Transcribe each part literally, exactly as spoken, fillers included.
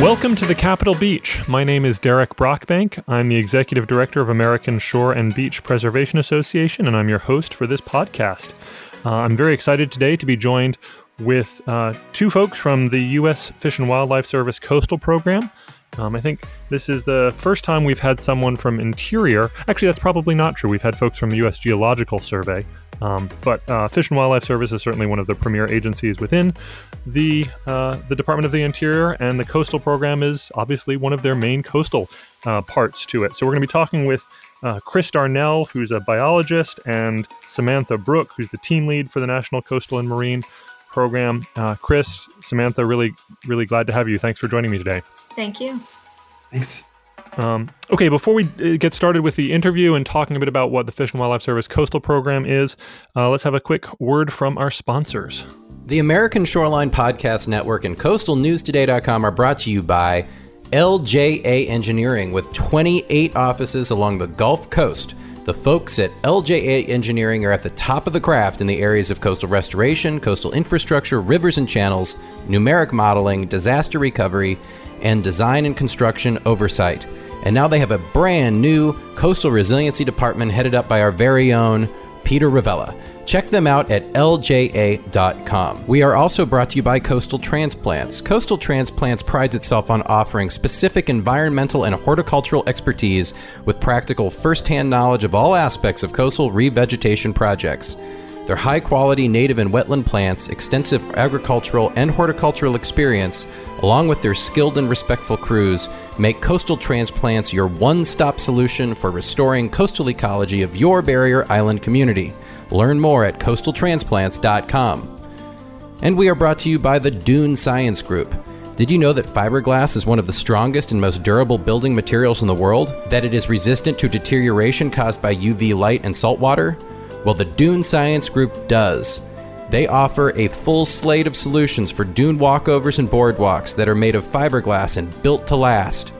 Welcome to the Capitol Beach. My name is Derek Brockbank. I'm the Executive Director of American Shore and Beach Preservation Association, and I'm your host for this podcast. Uh, I'm very excited today to be joined with uh, two folks from the U S Fish and Wildlife Service Coastal Program. Um, I think this is the first time we've had someone from Interior. Actually, that's probably not true. We've had folks from the U S Geological Survey. Um, but uh, Fish and Wildlife Service is certainly one of the premier agencies within the uh, the Department of the Interior, and the Coastal Program is obviously one of their main coastal uh, parts to it. So we're going to be talking with uh, Chris Darnell, who's a biologist, and Samantha Brooke, who's the team lead for the National Coastal and Marine Program. Uh, Chris, Samantha, really, really glad to have you. Thanks for joining me today. Thank you. Thanks. Um, okay, before we get started with the interview and talking a bit about what the Fish and Wildlife Service Coastal Program is, uh, let's have a quick word from our sponsors. The American Shoreline Podcast Network and coastal news today dot com are brought to you by L J A Engineering. With twenty-eight offices along the Gulf Coast, the folks at L J A Engineering are at the top of the craft in the areas of coastal restoration, coastal infrastructure, rivers and channels, numeric modeling, disaster recovery, and design and construction oversight. And now they have a brand new coastal resiliency department headed up by our very own Peter Ravella. Check them out at L J A dot com. We are also brought to you by Coastal Transplants. Coastal Transplants prides itself on offering specific environmental and horticultural expertise with practical firsthand knowledge of all aspects of coastal revegetation projects. Their high-quality native and wetland plants, extensive agricultural and horticultural experience, along with their skilled and respectful crews, make Coastal Transplants your one-stop solution for restoring coastal ecology of your barrier island community. Learn more at coastal transplants dot com. And we are brought to you by the Dune Science Group. Did you know that fiberglass is one of the strongest and most durable building materials in the world? That it is resistant to deterioration caused by U V light and salt water? Well, the Dune Science Group does. They offer a full slate of solutions for dune walkovers and boardwalks that are made of fiberglass and built to last.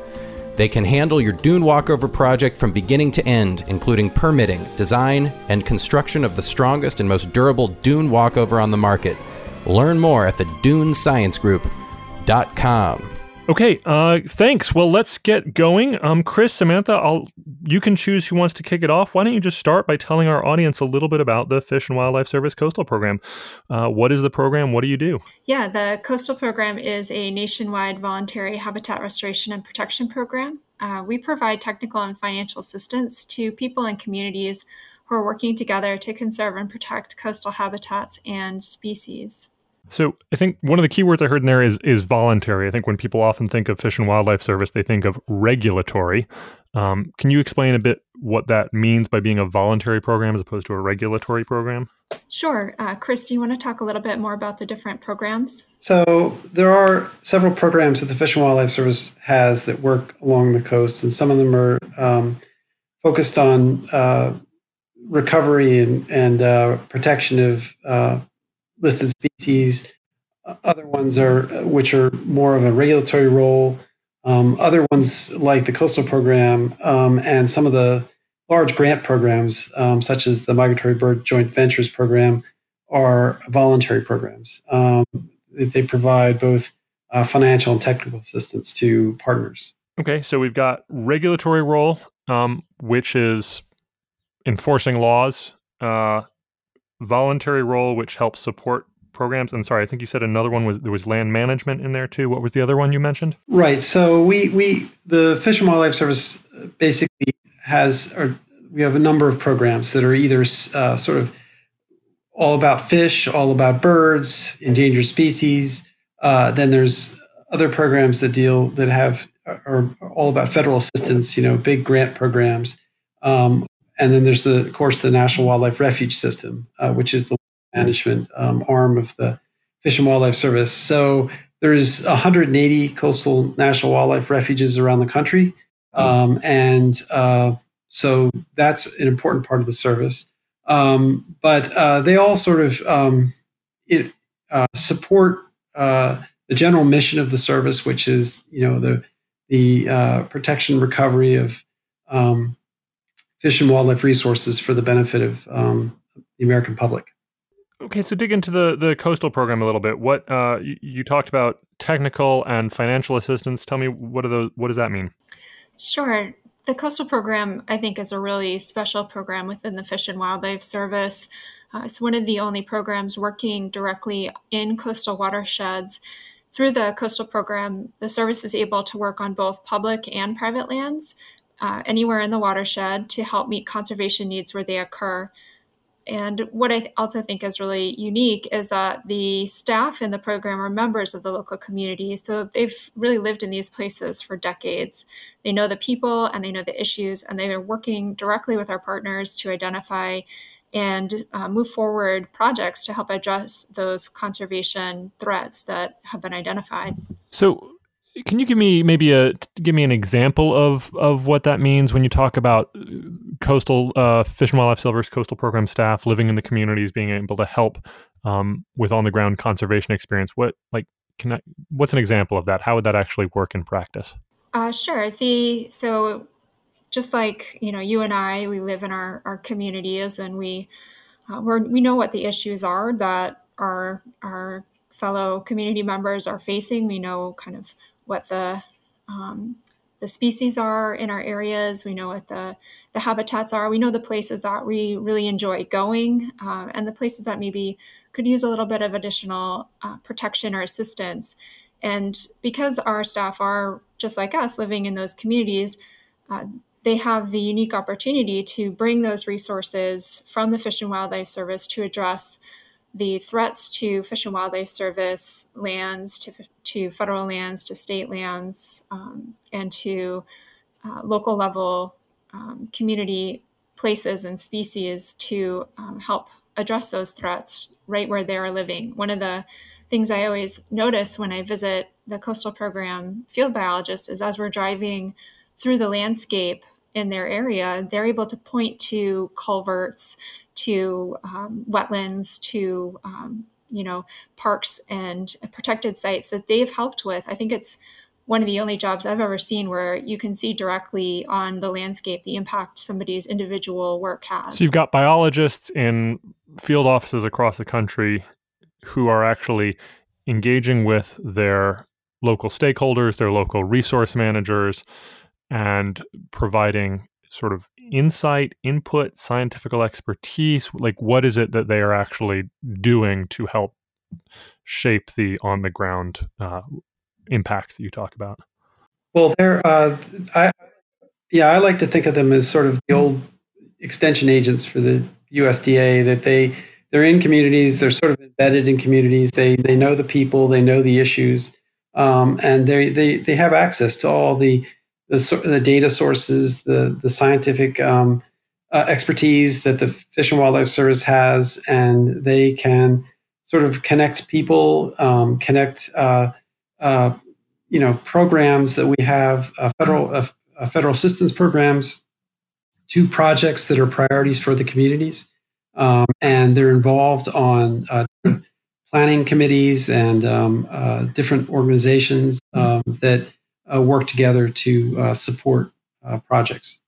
They can handle your dune walkover project from beginning to end, including permitting, design, and construction of the strongest and most durable dune walkover on the market. Learn more at the dune science group dot com. Okay, uh, thanks. Well, let's get going. Um, Chris, Samantha, I'll, you can choose who wants to kick it off. Why don't you just start by telling our audience a little bit about the Fish and Wildlife Service Coastal Program. Uh, what is the program? What do you do? Yeah, the Coastal Program is a nationwide voluntary habitat restoration and protection program. Uh, we provide technical and financial assistance to people and communities who are working together to conserve and protect coastal habitats and species. So I think one of the key words I heard in there is is voluntary. I think when people often think of Fish and Wildlife Service, they think of regulatory. Um, can you explain a bit what that means by being a voluntary program as opposed to a regulatory program? Sure. Uh, Chris, do you want to talk a little bit more about the different programs? So there are several programs that the Fish and Wildlife Service has that work along the coast, and some of them are um, focused on uh, recovery and, and uh, protection of uh listed species. Other ones are which are more of a regulatory role. Um, other ones like the Coastal Program um, and some of the large grant programs, um, such as the Migratory Bird Joint Ventures Program, are voluntary programs. Um, they provide both uh, financial and technical assistance to partners. Okay, so we've got regulatory role, um, which is enforcing laws. Uh, voluntary role, which helps support programs. And sorry, I think you said another one was, there was land management in there too. What was the other one you mentioned? Right. So we, we, the Fish and Wildlife Service basically has, or we have a number of programs that are either uh, sort of all about fish, all about birds, endangered species. Uh, then there's other programs that deal, that have, are all about federal assistance, you know, big grant programs. Um, And then there's, the, of course, the National Wildlife Refuge System, uh, which is the management um, arm of the Fish and Wildlife Service. So there's one hundred eighty coastal national wildlife refuges around the country. Um, and uh, so that's an important part of the service. Um, but uh, they all sort of um, it, uh, support uh, the general mission of the service, which is, you know, the, the uh, protection, recovery of um fish and wildlife resources for the benefit of um, the American public. Okay, so dig into the, the coastal program a little bit. What uh, you, you talked about technical and financial assistance. Tell me, what are those? What does that mean? Sure. The coastal program, I think, is a really special program within the Fish and Wildlife Service. Uh, it's one of the only programs working directly in coastal watersheds. Through the coastal program, the service is able to work on both public and private lands, uh, anywhere in the watershed, to help meet conservation needs where they occur. And what I also think is really unique is that the staff in the program are members of the local community. So they've really lived in these places for decades. They know the people and they know the issues, and they are working directly with our partners to identify and uh, move forward projects to help address those conservation threats that have been identified. So can you give me maybe a give me an example of, of what that means when you talk about coastal uh, Fish and Wildlife Service coastal program staff living in the communities, being able to help um, with on the ground conservation experience? What like can I, what's an example of that? How would that actually work in practice? Uh, sure. The so. Just like, you know, you and I, we live in our, our communities, and we uh, we're, we know what the issues are that our our fellow community members are facing. We know kind of what the um, the species are in our areas. We know what the, the habitats are. We know the places that we really enjoy going, uh, and the places that maybe could use a little bit of additional uh, protection or assistance. And because our staff are just like us, living in those communities, uh, they have the unique opportunity to bring those resources from the Fish and Wildlife Service to address the threats to Fish and Wildlife Service lands, to, to federal lands, to state lands, um, and to uh, local level um, community places and species to um, help address those threats right where they are living. One of the things I always notice when I visit the coastal program field biologists is, as we're driving through the landscape in their area, they're able to point to culverts, to um, wetlands, to um, you know parks and protected sites that they've helped with. I think it's one of the only jobs I've ever seen where you can see directly on the landscape the impact somebody's individual work has. So you've got biologists in field offices across the country who are actually engaging with their local stakeholders, their local resource managers, and providing sort of insight, input, scientific expertise. Like, what is it that they are actually doing to help shape the on-the-ground uh, impacts that you talk about? Well, they're, uh, I, yeah, I like to think of them as sort of the old extension agents for the U S D A, that they, they're in communities, they're sort of embedded in communities, they they know the people, they know the issues, um, and they, they, they have access to all the The, the data sources, the the scientific um, uh, expertise that the Fish and Wildlife Service has, and they can sort of connect people, um, connect uh, uh, you know programs that we have, uh, federal uh, uh, federal assistance programs, to projects that are priorities for the communities, um, and they're involved on uh, planning committees and um, uh, different organizations um, that. Uh, work together to uh, support uh, projects.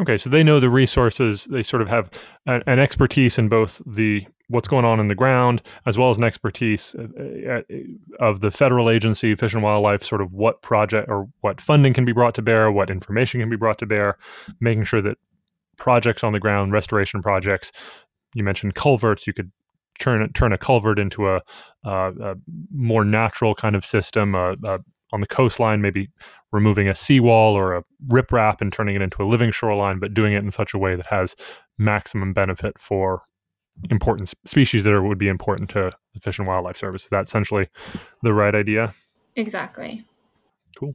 Okay, so they know the resources. They sort of have a, an expertise in both the what's going on in the ground, as well as an expertise uh, of the federal agency, Fish and Wildlife, sort of what project or what funding can be brought to bear, what information can be brought to bear, making sure that projects on the ground, restoration projects, you mentioned culverts, you could turn, turn a culvert into a, uh, a more natural kind of system, a, a on the coastline, maybe removing a seawall or a riprap and turning it into a living shoreline, but doing it in such a way that has maximum benefit for important species that are, would be important to the Fish and Wildlife Service. Is that essentially the right idea? Exactly. Cool.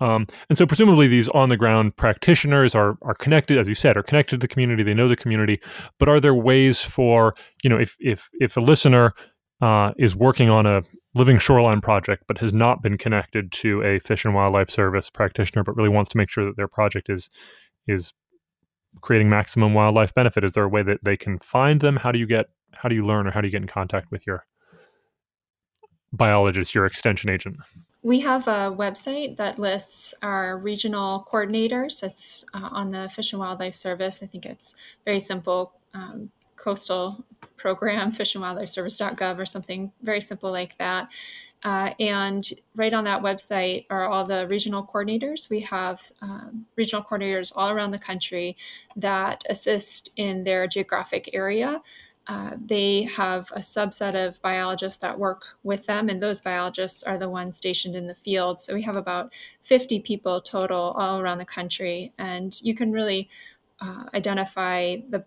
Um, and so presumably these on-the-ground practitioners are are connected, as you said, are connected to the community. They know the community. But are there ways for, you know, if if if a listener uh, is working on a living shoreline project, but has not been connected to a Fish and Wildlife Service practitioner, but really wants to make sure that their project is is creating maximum wildlife benefit? Is there a way that they can find them? How do you get, how do you learn, or how do you get in contact with your biologist, your extension agent? We have a website that lists our regional coordinators. It's uh, on the Fish and Wildlife Service. I think it's very simple. Um, Coastal Program, Fish and Wildlife Service dot gov, or something very simple like that. Uh, and right on that website are all the regional coordinators. We have um, regional coordinators all around the country that assist in their geographic area. Uh, they have a subset of biologists that work with them, and those biologists are the ones stationed in the field. So we have about fifty people total all around the country, and you can really uh, identify the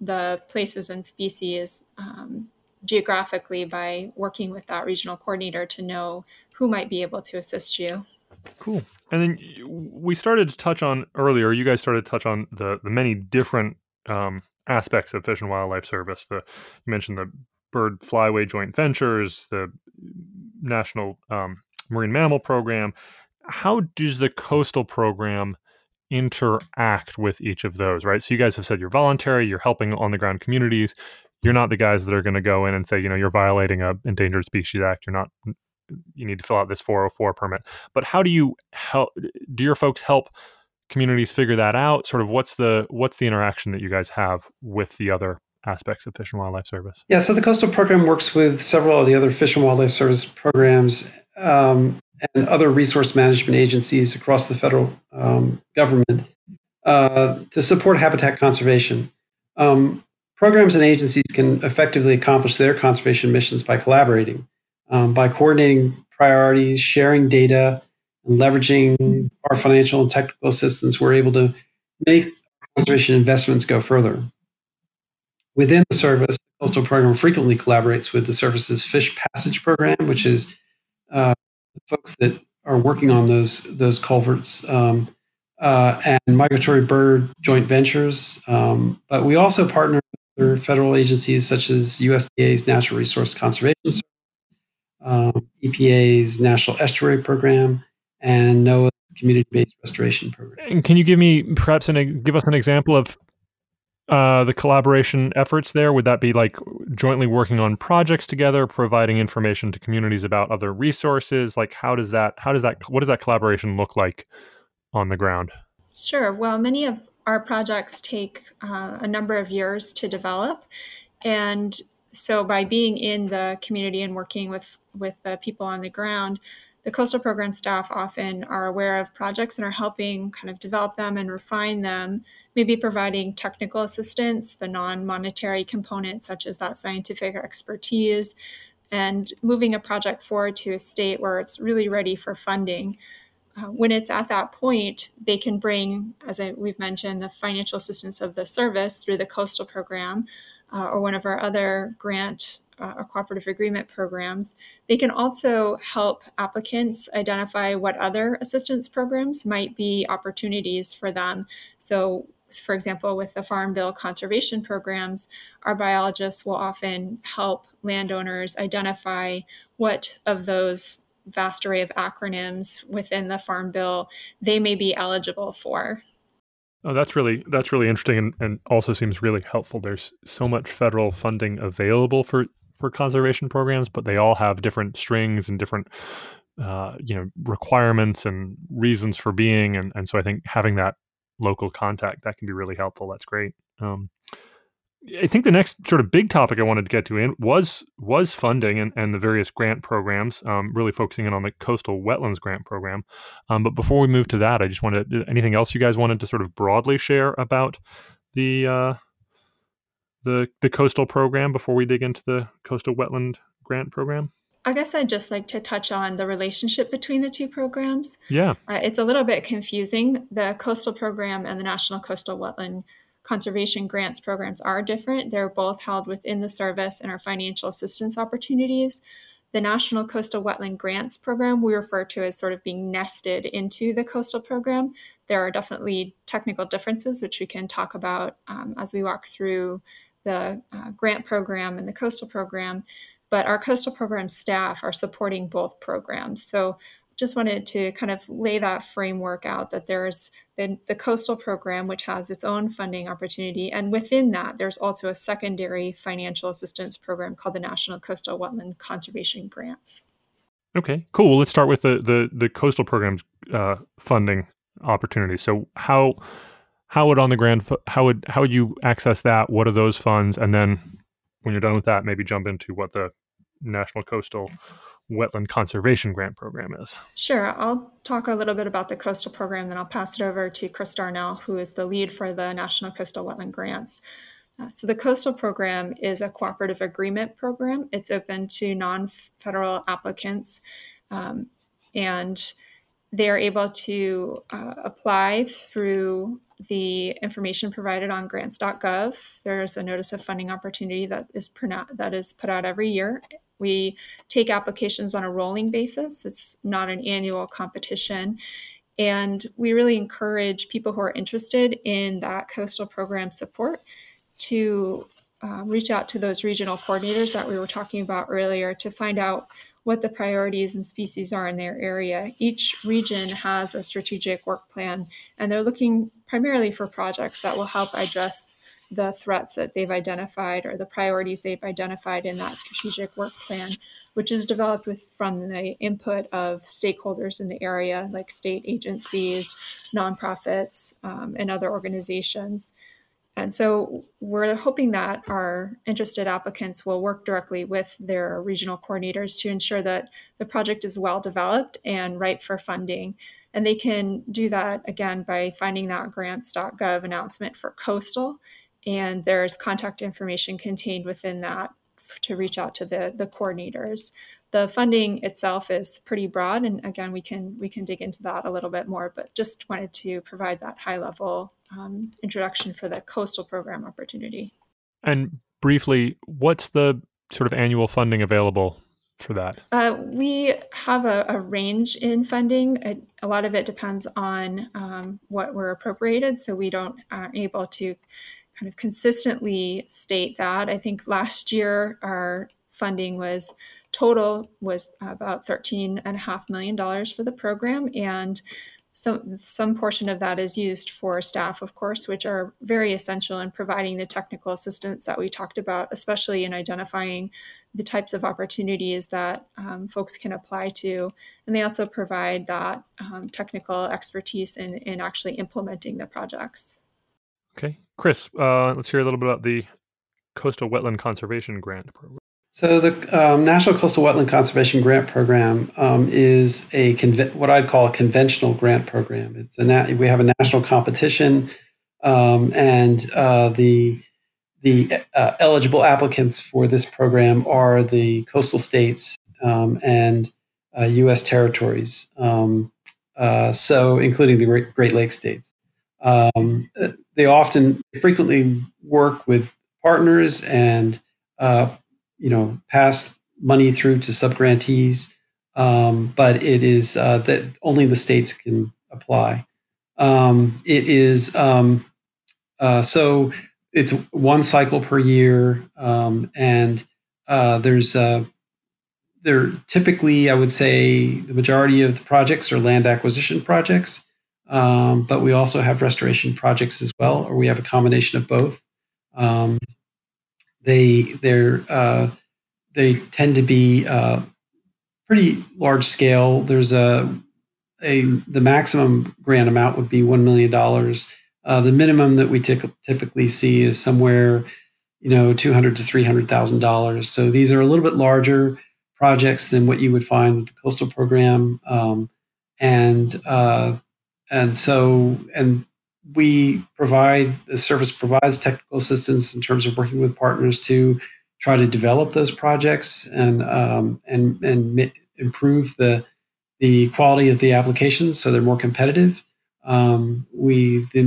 the places and species um, geographically by working with that regional coordinator to know who might be able to assist you. Cool. And then we started to touch on earlier, you guys started to touch on the, the many different um, aspects of Fish and Wildlife Service. The, you mentioned the bird flyway joint ventures, the National um, Marine Mammal Program. How does the coastal program interact with each of those, right? So you guys have said you're voluntary, you're helping on the ground communities. You're not the guys that are going to go in and say, you know, you're violating a Endangered Species Act. You're not, you need to fill out this four oh four permit. But how do you help, do your folks help communities figure that out? Sort of what's the, what's the interaction that you guys have with the other aspects of Fish and Wildlife Service? Yeah. So the Coastal Program works with several of the other Fish and Wildlife Service programs um, and other resource management agencies across the federal um, government uh, to support habitat conservation. Um, Programs and agencies can effectively accomplish their conservation missions by collaborating, um, by coordinating priorities, sharing data, and leveraging our financial and technical assistance. We're able to make conservation investments go further. Within the service, the Coastal Program frequently collaborates with the service's Fish Passage Program, which is uh, the folks that are working on those, those culverts, um, uh, and Migratory Bird Joint Ventures. Um, but we also partner federal agencies such as U S D A's Natural Resource Conservation Service, um, E P A's National Estuary Program, and NOAA's Community Based Restoration Program. And can you give me perhaps an, give us an example of uh, the collaboration efforts there? Would that be like jointly working on projects together, providing information to communities about other resources? Like how does that? How does that? What does that collaboration look like on the ground? Sure. Well, many of our projects take uh, a number of years to develop. And so by being in the community and working with, with the people on the ground, the Coastal Program staff often are aware of projects and are helping kind of develop them and refine them, maybe providing technical assistance, the non-monetary component, such as that scientific expertise, and moving a project forward to a state where it's really ready for funding. When it's at that point, they can bring, as I, we've mentioned, the financial assistance of the service through the Coastal Program uh, or one of our other grant uh, or cooperative agreement programs. They can also help applicants identify what other assistance programs might be opportunities for them. So, for example, with the Farm Bill conservation programs, our biologists will often help landowners identify what of those vast array of acronyms within the Farm Bill they may be eligible for. Oh, that's really that's really interesting and, and also seems really helpful. There's so much federal funding available for, for conservation programs, but they all have different strings and different uh, you know requirements and reasons for being. And, and so I think having that local contact, that can be really helpful. That's great. Um, I think the next sort of big topic I wanted to get to in was was funding and, and the various grant programs, um, really focusing in on the Coastal Wetlands Grant Program. Um, but before we move to that, I just wanted to, anything else you guys wanted to sort of broadly share about the uh, the the Coastal Program before we dig into the Coastal Wetland Grant Program? I guess I'd just like to touch on the relationship between the two programs. Yeah. Uh, it's a little bit confusing. The Coastal Program and the National Coastal Wetland Conservation Grants programs are different. They're both held within the service and are financial assistance opportunities. The National Coastal Wetland Grants Program we refer to as sort of being nested into the Coastal Program. There are definitely technical differences, which we can talk about um, as we walk through the uh, grant program and the Coastal Program. But our Coastal Program staff are supporting both programs. So just wanted to kind of lay that framework out, that there's the, the Coastal Program, which has its own funding opportunity. And within that, there's also a secondary financial assistance program called the National Coastal Wetland Conservation Grants. Okay, cool. Well, let's start with the the, the Coastal Program's uh, funding opportunity. So how how would on the ground, how would how would you access that? What are those funds? And then when you're done with that, maybe jump into what the National Coastal Wetland Conservation Grant Program is. Sure. I'll talk a little bit about the coastal program, then I'll pass it over to Chris Darnell, who is the lead for the National Coastal Wetland Grants. Uh, so the coastal program is a cooperative agreement program. It's open to non-federal applicants, um, and they're able to uh, apply through the information provided on grants dot gov. There's a notice of funding opportunity that is that is put out every year. We take applications on a rolling basis. It's not an annual competition. And we really encourage people who are interested in that coastal program support to uh, reach out to those regional coordinators that we were talking about earlier to find out what the priorities and species are in their area. Each region has a strategic work plan, and they're looking primarily for projects that will help address the threats that they've identified or the priorities they've identified in that strategic work plan, which is developed with, from the input of stakeholders in the area, like state agencies, nonprofits, um, and other organizations. And so we're hoping that our interested applicants will work directly with their regional coordinators to ensure that the project is well developed and ripe for funding. And they can do that, again, by finding that grants dot gov announcement for coastal. And there's contact information contained within that to reach out to the, the coordinators. The funding itself is pretty broad. And again, we can we can dig into that a little bit more, but just wanted to provide that high level Um, introduction for the coastal program opportunity. And briefly, what's the sort of annual funding available for that? Uh, we have a, a range in funding. A, a lot of it depends on um, what we're appropriated, so we don't aren't able to kind of consistently state that. I think last year our funding was total was about thirteen point five million dollars for the program, and Some, some portion of that is used for staff, of course, which are very essential in providing the technical assistance that we talked about, especially in identifying the types of opportunities that um, folks can apply to. And they also provide that um, technical expertise in, in actually implementing the projects. Okay. Chris, uh, let's hear a little bit about the Coastal Wetland Conservation Grant Program. So the um, National Coastal Wetland Conservation Grant Program um, is a conve- what I'd call a conventional grant program. It's a nat- we have a national competition, um, and uh, the the uh, eligible applicants for this program are the coastal states um, and uh, U S territories, um, uh, so including the Great Lakes states. Um, they often frequently work with partners and Uh, you know, pass money through to subgrantees, um, but it is uh, that only the states can apply. Um, it is, um, uh, so it's one cycle per year, um, and uh, there's, uh, there typically, I would say, the majority of the projects are land acquisition projects, um, but we also have restoration projects as well, or we have a combination of both. Um, They they're uh, they tend to be uh, pretty large scale. There's a a the maximum grant amount would be one million dollars. Uh, the minimum that we t- typically see is somewhere, you know, two hundred to three hundred thousand dollars. So these are a little bit larger projects than what you would find with the coastal program, um, and uh, and so and. We provide, the service provides technical assistance in terms of working with partners to try to develop those projects and um, and and mi- improve the the quality of the applications so they're more competitive. Um, we the,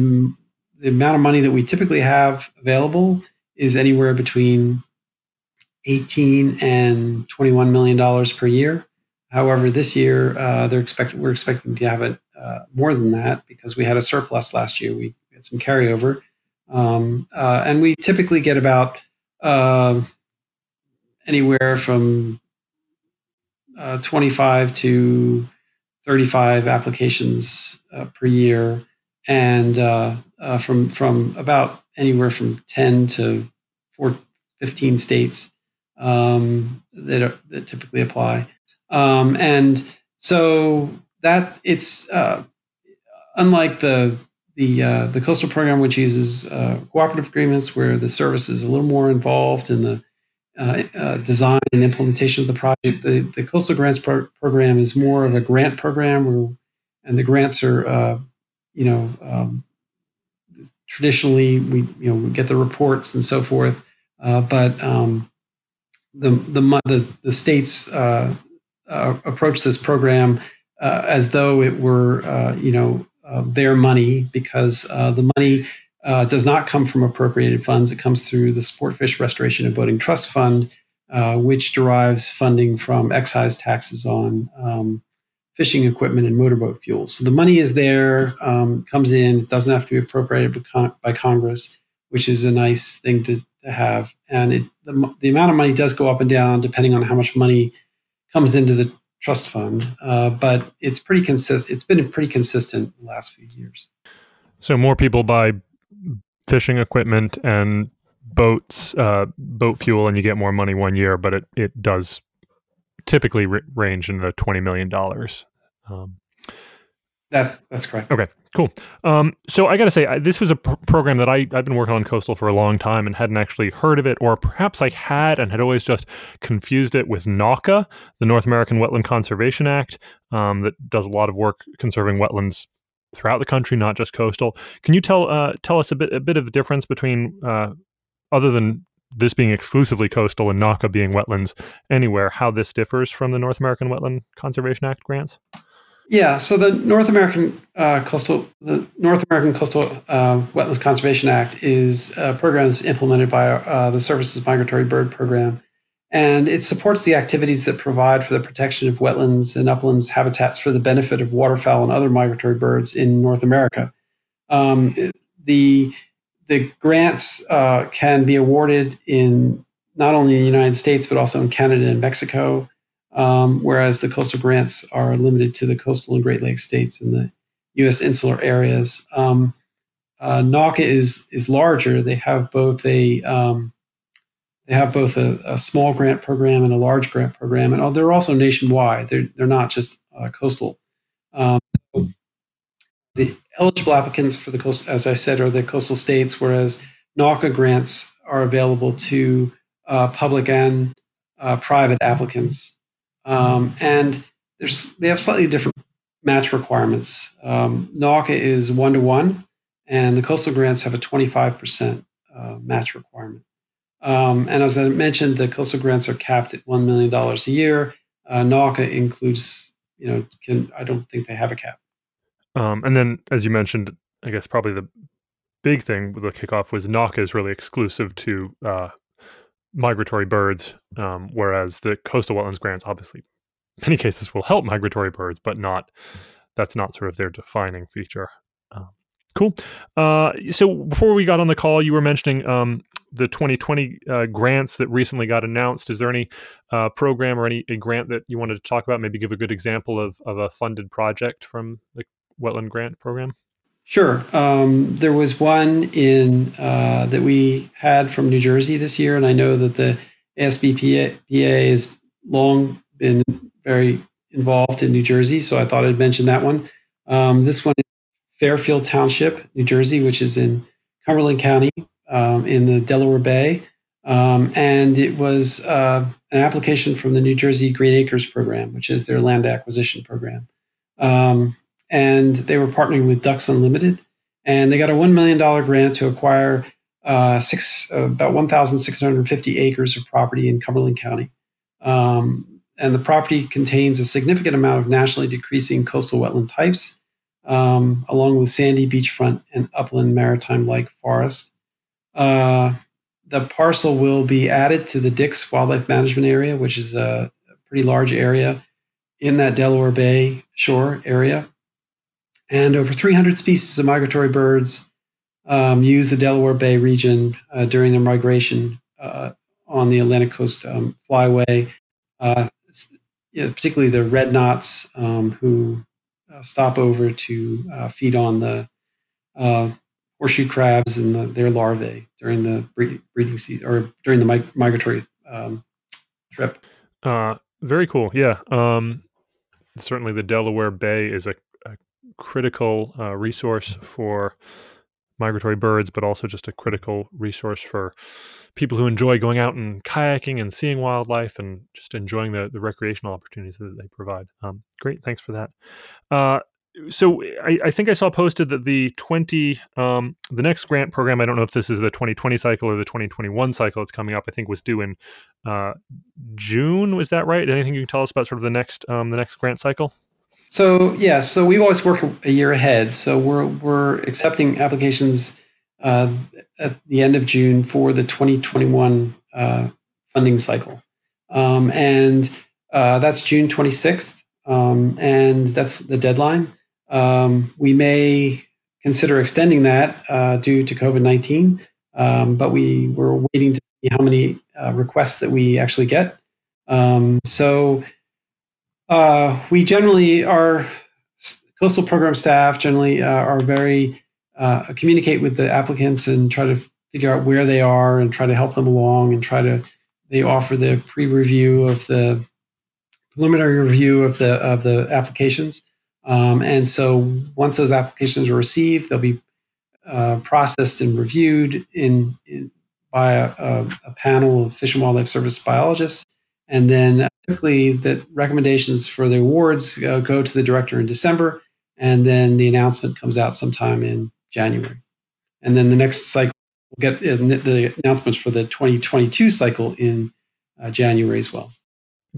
the amount of money that we typically have available is anywhere between eighteen and twenty-one million dollars per year. However, this year uh, they're expect- we're expecting to have it Uh, more than that, because we had a surplus last year. We had some carryover. Um, uh, and we typically get about uh, anywhere from uh, twenty-five to thirty-five applications uh, per year, and uh, uh, from from about anywhere from ten to fifteen states um, that, are, that typically apply. Um, and so... That it's uh, unlike the The uh, the coastal program, which uses uh, cooperative agreements where the service is a little more involved in the uh, uh, design and implementation of the project. The, the coastal grants pro- program is more of a grant program, where, and the grants are, uh, you know, um, traditionally we you know we get the reports and so forth, uh, but um, the the the the states uh, uh, approach this program uh, as though it were uh, you know. Uh, their money, because uh, the money uh, does not come from appropriated funds. It comes through the Sport Fish Restoration and Boating Trust Fund, uh, which derives funding from excise taxes on um, fishing equipment and motorboat fuels. So the money is there, um, comes in, it doesn't have to be appropriated by Congress, which is a nice thing to, to have. And it, the, the amount of money does go up and down depending on how much money comes into the trust fund, uh, but it's pretty consist. It's been pretty consistent the last few years. So more people buy fishing equipment and boats, uh, boat fuel, and you get more money one year, but it, it does typically r- range in the twenty million dollars. Um, that's, that's correct. Okay, cool. Um, so I got to say, I, this was a pr- program that I, I've been working on coastal for a long time and hadn't actually heard of it, or perhaps I had and had always just confused it with NOCA, the North American Wetland Conservation Act, um, that does a lot of work conserving wetlands throughout the country, not just coastal. Can you tell uh, tell us a bit a bit of the difference between, uh, other than this being exclusively coastal and NOCA being wetlands anywhere, how this differs from the North American Wetland Conservation Act grants? Yeah, so the North American uh, Coastal the North American Coastal uh, Wetlands Conservation Act is a program that's implemented by uh, the Service's Migratory Bird Program, and it supports the activities that provide for the protection of wetlands and uplands habitats for the benefit of waterfowl and other migratory birds in North America. Um, the the grants uh, can be awarded in not only the United States but also in Canada and Mexico. Um, whereas the coastal grants are limited to the coastal and Great Lakes states and the U S insular areas. Um, uh, NOCA is is larger. They have both a um, they have both a, a small grant program and a large grant program, and they're also nationwide. They're they're not just uh, coastal. Um, so the eligible applicants for the coastal, as I said, are the coastal states, whereas NOCA grants are available to uh, public and uh, private applicants. Um, and there's, they have slightly different match requirements. Um, NOCA is one to one, and the coastal grants have a twenty-five percent uh, match requirement. Um, and as I mentioned, the coastal grants are capped at one million dollars a year. Uh, NOCA includes, you know, can, I don't think they have a cap. Um, and then, as you mentioned, I guess probably the big thing with the kickoff was NOCA is really exclusive to uh, migratory birds, um, whereas the coastal wetlands grants obviously in many cases will help migratory birds, but not that's not sort of their defining feature. Um, cool. Uh, so before we got on the call, you were mentioning um, the twenty twenty uh, grants that recently got announced. Is there any uh, program or any a grant that you wanted to talk about? Maybe give a good example of, of a funded project from the wetland grant program? Sure. Um, there was one in uh, that we had from New Jersey this year, and I know that the A S B P A has long been very involved in New Jersey, so I thought I'd mention that one. Um, this one is Fairfield Township, New Jersey, which is in Cumberland County um, in the Delaware Bay, um, and it was uh, an application from the New Jersey Green Acres Program, which is their land acquisition program. Um, And they were partnering with Ducks Unlimited, and they got a one million dollars grant to acquire uh, six uh, about one thousand six hundred fifty acres of property in Cumberland County. Um, and the property contains a significant amount of naturally decreasing coastal wetland types, um, along with sandy beachfront and upland maritime-like forest. Uh, the parcel will be added to the Dix Wildlife Management Area, which is a pretty large area in that Delaware Bay shore area. And over three hundred species of migratory birds um, use the Delaware Bay region uh, during their migration uh, on the Atlantic coast um, flyway, uh, you know, particularly the redknots um, who uh, stop over to uh, feed on the uh, horseshoe crabs and the, their larvae during the breeding season or during the mig- migratory um, trip. Uh, very cool. Yeah. Um, certainly the Delaware Bay is a a critical uh, resource for migratory birds, but also just a critical resource for people who enjoy going out and kayaking and seeing wildlife and just enjoying the, the recreational opportunities that they provide. Um, great. Thanks for that. Uh, so I, I think I saw posted that the twenty, um, the next grant program, I don't know if this is the twenty twenty cycle or the twenty twenty-one cycle that's coming up, I think was due in uh, June. Was that right? Anything you can tell us about sort of the next, um, the next grant cycle? So yeah, so we always work a year ahead. So we're we're accepting applications uh, at the end of June for the twenty twenty-one uh, funding cycle, um, and uh, that's June twenty-sixth, um, and that's the deadline. Um, we may consider extending that uh, due to COVID nineteen, um, but we were waiting to see how many uh, requests that we actually get. Um, so. Uh, we generally, our coastal program staff generally uh, are very, uh, communicate with the applicants and try to figure out where they are and try to help them along and try to, they offer the pre-review of the, preliminary review of the of the applications. Um, and so once those applications are received, they'll be uh, processed and reviewed in, in by a, a panel of Fish and Wildlife Service biologists. And then typically the recommendations for the awards uh, go to the director in December, and then the announcement comes out sometime in January. And then the next cycle, we'll get uh, the announcements for the twenty twenty-two cycle in uh, January as well.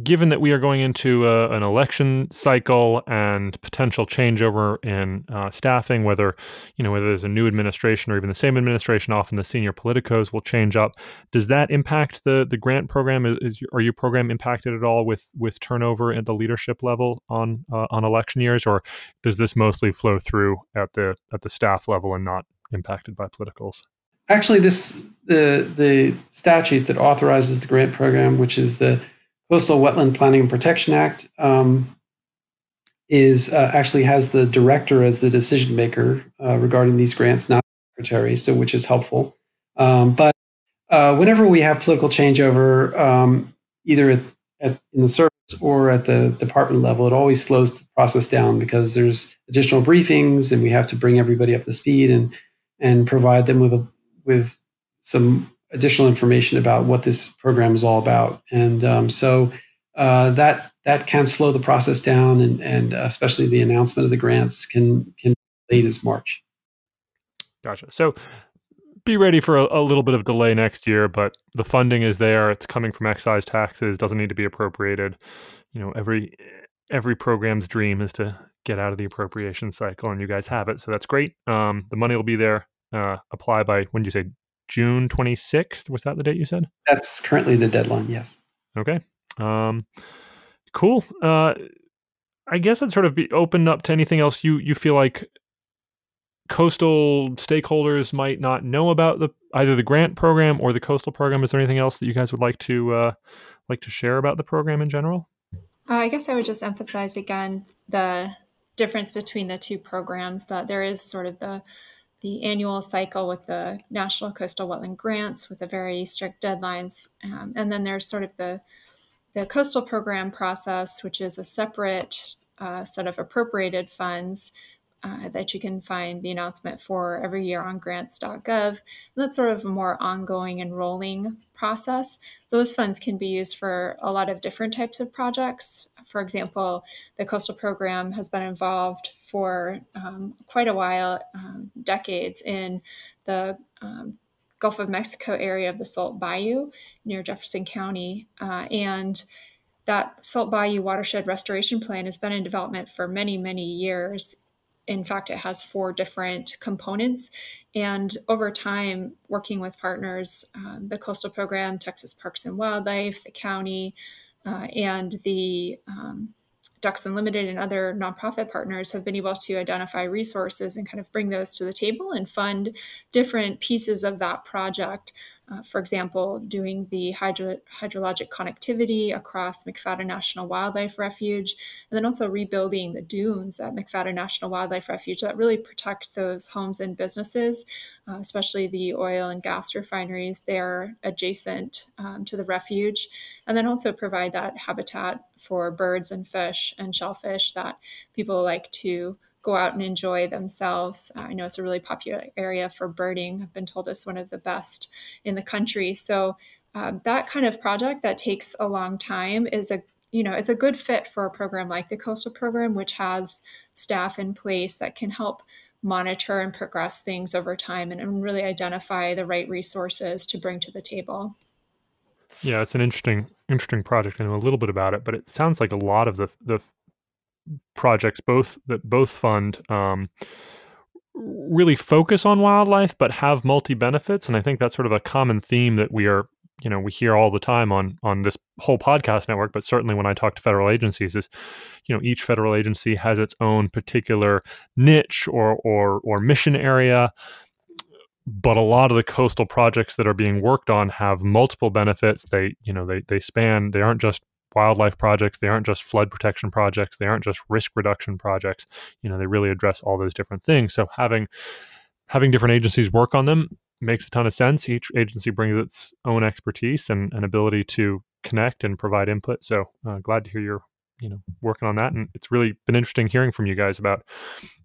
Given that we are going into uh, an election cycle and potential changeover in uh, staffing, whether you know whether there's a new administration or even the same administration, often the senior politicos will change up. Does that impact the the grant program? Is, is are your program impacted at all with with turnover at the leadership level on uh, on election years, or does this mostly flow through at the at the staff level and not impacted by politicals? Actually, this the the statute that authorizes the grant program, which is the Coastal Wetland Planning and Protection Act, um, is uh, actually has the director as the decision maker uh, regarding these grants, not the secretary, so which is helpful. Um, but uh, whenever we have political changeover, um, either at, at, in the service or at the department level, it always slows the process down because there's additional briefings and we have to bring everybody up to speed and and provide them with a, with some additional information about what this program is all about. And um, so uh, that that can slow the process down, and, and especially the announcement of the grants can, can be late as March. Gotcha. So be ready for a, a little bit of delay next year, but the funding is there. It's coming from excise taxes, doesn't need to be appropriated. You know, every every program's dream is to get out of the appropriation cycle, and you guys have it. So that's great. Um, the money will be there. Uh, apply by, when did you say? June twenty-sixth, was that the date you said? That's currently the deadline, yes. Okay. Um, cool. Uh, I guess I'd sort of be open up to anything else you, you feel like coastal stakeholders might not know about the either the grant program or the coastal program. Is there anything else that you guys would like to uh, like to share about the program in general? Uh, I guess I would just emphasize again the difference between the two programs, that there is sort of the the annual cycle with the National Coastal Wetland Grants with the very strict deadlines. Um, and then there's sort of the, the coastal program process, which is a separate uh, set of appropriated funds uh, that you can find the announcement for every year on grants dot gov. And that's sort of a more ongoing and rolling process. Those funds can be used for a lot of different types of projects. For example, the coastal program has been involved for um, quite a while, um, decades, in the um, Gulf of Mexico area of the Salt Bayou near Jefferson County. Uh, and that Salt Bayou Watershed Restoration Plan has been in development for many, many years. In fact, it has four different components. And over time, working with partners, um, the coastal program, Texas Parks and Wildlife, the county, Uh, and the um, Ducks Unlimited and other nonprofit partners have been able to identify resources and kind of bring those to the table and fund different pieces of that project. Uh, for example, doing the hydro- hydrologic connectivity across McFadden National Wildlife Refuge, and then also rebuilding the dunes at McFadden National Wildlife Refuge that really protect those homes and businesses, uh, especially the oil and gas refineries there adjacent um, to the refuge, and then also provide that habitat for birds and fish and shellfish that people like to go out and enjoy themselves. Uh, I know it's a really popular area for birding. I've been told it's one of the best in the country. So um, that kind of project that takes a long time is a You know, it's a good fit for a program like the Coastal Program, which has staff in place that can help monitor and progress things over time and, and really identify the right resources to bring to the table. Yeah, it's an interesting, interesting project. I know a little bit about it, but it sounds like a lot of the the projects both that both fund um, really focus on wildlife, but have multi benefits. And I think that's sort of a common theme that we are. You know, we hear all the time on on this whole podcast network, but certainly when I talk to federal agencies is, you know, each federal agency has its own particular niche or or or mission area. But a lot of the coastal projects that are being worked on have multiple benefits. They, you know, they they span, they aren't just wildlife projects, they aren't just flood protection projects, they aren't just risk reduction projects. You know, they really address all those different things. So having having different agencies work on them makes a ton of sense. Each agency brings its own expertise and an ability to connect and provide input. So uh, glad to hear you're, you know, working on that. And it's really been interesting hearing from you guys about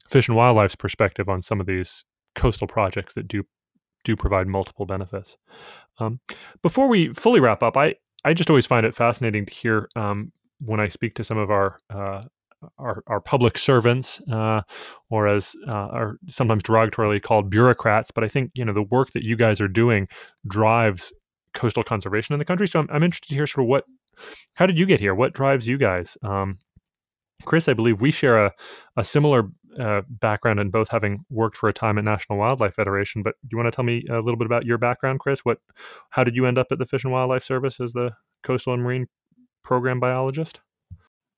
Fish and Wildlife's perspective on some of these coastal projects that do do provide multiple benefits. Um, before we fully wrap up, I, I just always find it fascinating to hear um, when I speak to some of our uh, Our, our public servants, uh, or as uh, are sometimes derogatorily called bureaucrats. But I think, you know, the work that you guys are doing drives coastal conservation in the country. So I'm, I'm interested to hear sort of what, how did you get here? What drives you guys? Um, Chris, I believe we share a, a similar uh, background in both having worked for a time at National Wildlife Federation. But do you want to tell me a little bit about your background, Chris? What, how did you end up at the Fish and Wildlife Service as the Coastal and Marine Program biologist?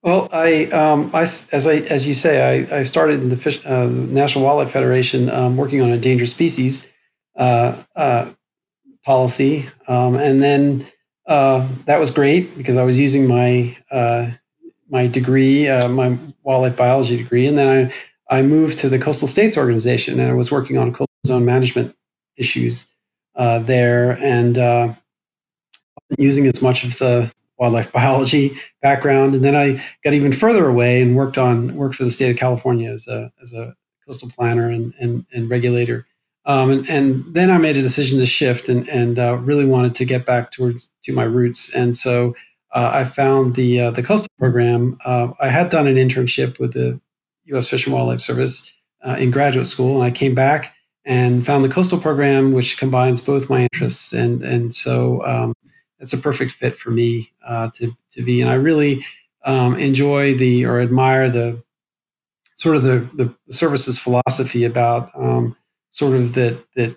Well, I, um, I, as I, as you say, I, I started in the Fish, uh, National Wildlife Federation, um, working on a endangered species uh, uh, policy, um, and then uh, that was great because I was using my uh, my degree, uh, my wildlife biology degree, and then I, I moved to the Coastal States Organization, and I was working on coastal zone management issues uh, there, and uh, wasn't using as much of the wildlife biology background. And then I got even further away and worked on worked for the state of California as a as a coastal planner and and, and regulator. Um, and, and then I made a decision to shift and and uh, really wanted to get back towards to my roots. And so uh, I found the uh, the coastal program. Uh, I had done an internship with the U S Fish and Wildlife Service uh, in graduate school, and I came back and found the coastal program, which combines both my interests. And and so. Um, It's a perfect fit for me uh, to to be, and I really um, enjoy the or admire the sort of the the service's philosophy about um, sort of that that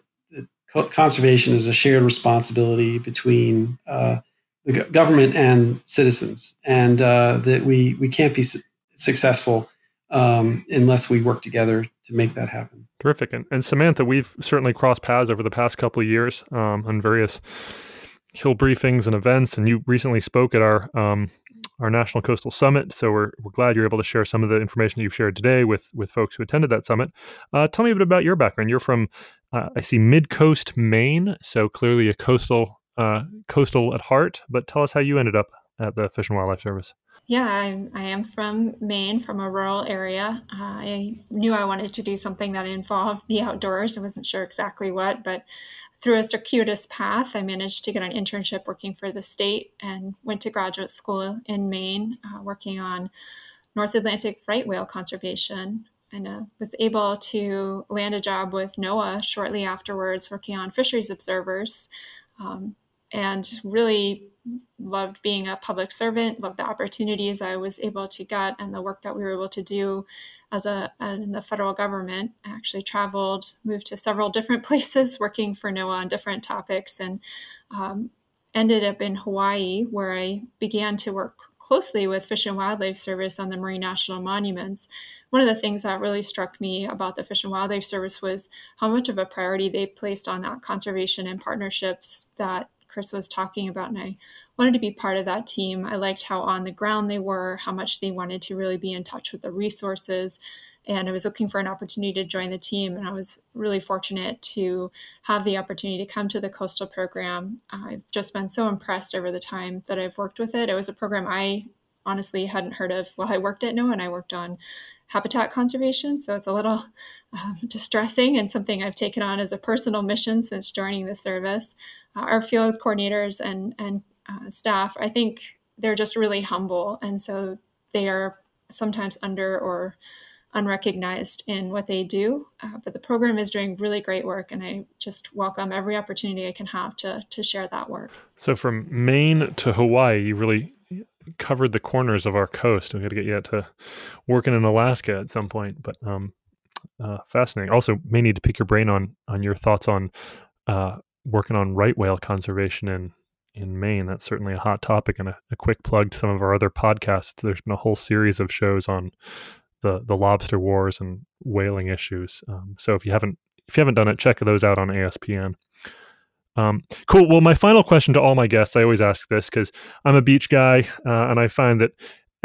conservation is a shared responsibility between uh, the government and citizens, and uh, that we we can't be su- successful um, unless we work together to make that happen. Terrific, and, and Samantha, we've certainly crossed paths over the past couple of years um, on various Hill briefings and events, and you recently spoke at our um, our National Coastal Summit. So we're we're glad you're able to share some of the information that you've shared today with with folks who attended that summit. Uh, tell me a bit about your background. You're from, uh, I see, mid-coast Maine, so clearly a coastal uh, coastal at heart. But tell us how you ended up at the Fish and Wildlife Service. Yeah, I'm, I am from Maine, from a rural area. Uh, I knew I wanted to do something that involved the outdoors. I wasn't sure exactly what, but through a circuitous path, I managed to get an internship working for the state and went to graduate school in Maine, uh, working on North Atlantic right whale conservation, and uh, was able to land a job with NOAA shortly afterwards, working on fisheries observers, um, and really loved being a public servant, loved the opportunities I was able to get and the work that we were able to do as a in the federal government. I actually traveled, moved to several different places working for NOAA on different topics, and um, ended up in Hawaii, where I began to work closely with Fish and Wildlife Service on the Marine National Monuments. One of the things that really struck me about the Fish and Wildlife Service was how much of a priority they placed on that conservation and partnerships that Chris was talking about, and I wanted to be part of that team. I liked how on the ground they were, how much they wanted to really be in touch with the resources, and I was looking for an opportunity to join the team, and I was really fortunate to have the opportunity to come to the Coastal Program. I've just been so impressed over the time that I've worked with it. It was a program I honestly hadn't heard of while I worked at NOAA, and I worked on habitat conservation. So it's a little um, distressing and something I've taken on as a personal mission since joining the service. Uh, our field coordinators and, and uh, staff, I think they're just really humble. And so they are sometimes under or unrecognized in what they do, uh, but the program is doing really great work, and I just welcome every opportunity I can have to to share that work. So from Maine to Hawaii, you really covered the corners of our coast. We got to get you out to working in Alaska at some point, but um, uh, fascinating. Also, may need to pick your brain on on your thoughts on uh, working on right whale conservation in in Maine. That's certainly a hot topic, and a, a quick plug to some of our other podcasts. There's been a whole series of shows on the the lobster wars and whaling issues. Um, so if you haven't if you haven't done it, check those out on A S P N. Um, cool. Well, my final question to all my guests, I always ask this because I'm a beach guy, uh, and I find that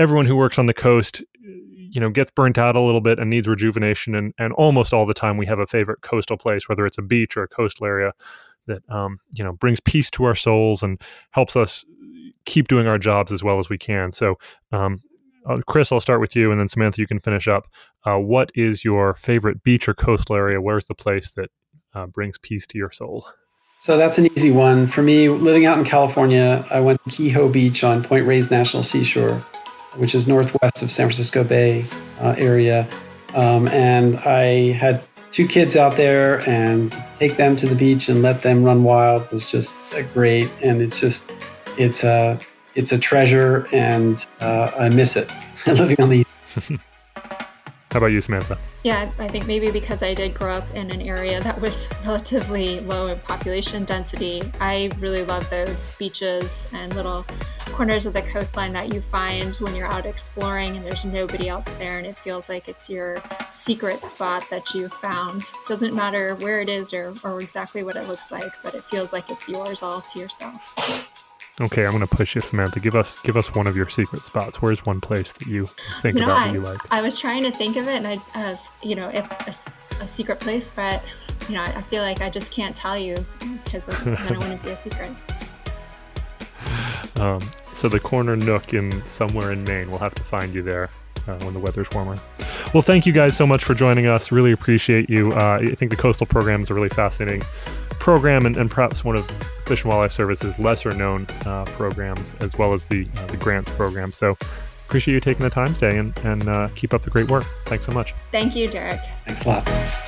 everyone who works on the coast, you know, gets burnt out a little bit and needs rejuvenation. And and almost all the time, we have a favorite coastal place, whether it's a beach or a coastal area, that um, you know, brings peace to our souls and helps us keep doing our jobs as well as we can. So. Um, Uh, Chris, I'll start with you, and then Samantha, you can finish up. Uh, what is your favorite beach or coastal area? Where's the place that uh, brings peace to your soul? So that's an easy one. For me, living out in California, I went to Kehoe Beach on Point Reyes National Seashore, which is northwest of San Francisco Bay uh, area. Um, and I had two kids out there, and to take them to the beach and let them run wild was just uh, great. And it's just, it's a... Uh, It's a treasure, and uh, I miss it. Living on the East. How about you, Samantha? Yeah, I think maybe because I did grow up in an area that was relatively low in population density, I really love those beaches and little corners of the coastline that you find when you're out exploring and there's nobody else there, and it feels like it's your secret spot that you found. Doesn't matter where it is or, or exactly what it looks like, but it feels like it's yours all to yourself. Okay, I'm going to push you, Samantha. Give us give us one of your secret spots. Where's one place that you think no, about I, that you like? I was trying to think of it, and I, uh, you know, if a, a secret place, but you know, I feel like I just can't tell you because then I don't want to be a secret. Um, so the corner nook in somewhere in Maine. We'll have to find you there uh, when the weather's warmer. Well, thank you guys so much for joining us. Really appreciate you. Uh, I think the Coastal Program is a really fascinating program, and, and perhaps one of Fish and Wildlife Service's lesser-known uh, programs, as well as the uh, the grants program. So appreciate you taking the time today, and, and uh, keep up the great work. Thanks so much. Thank you, Derek. Thanks a lot.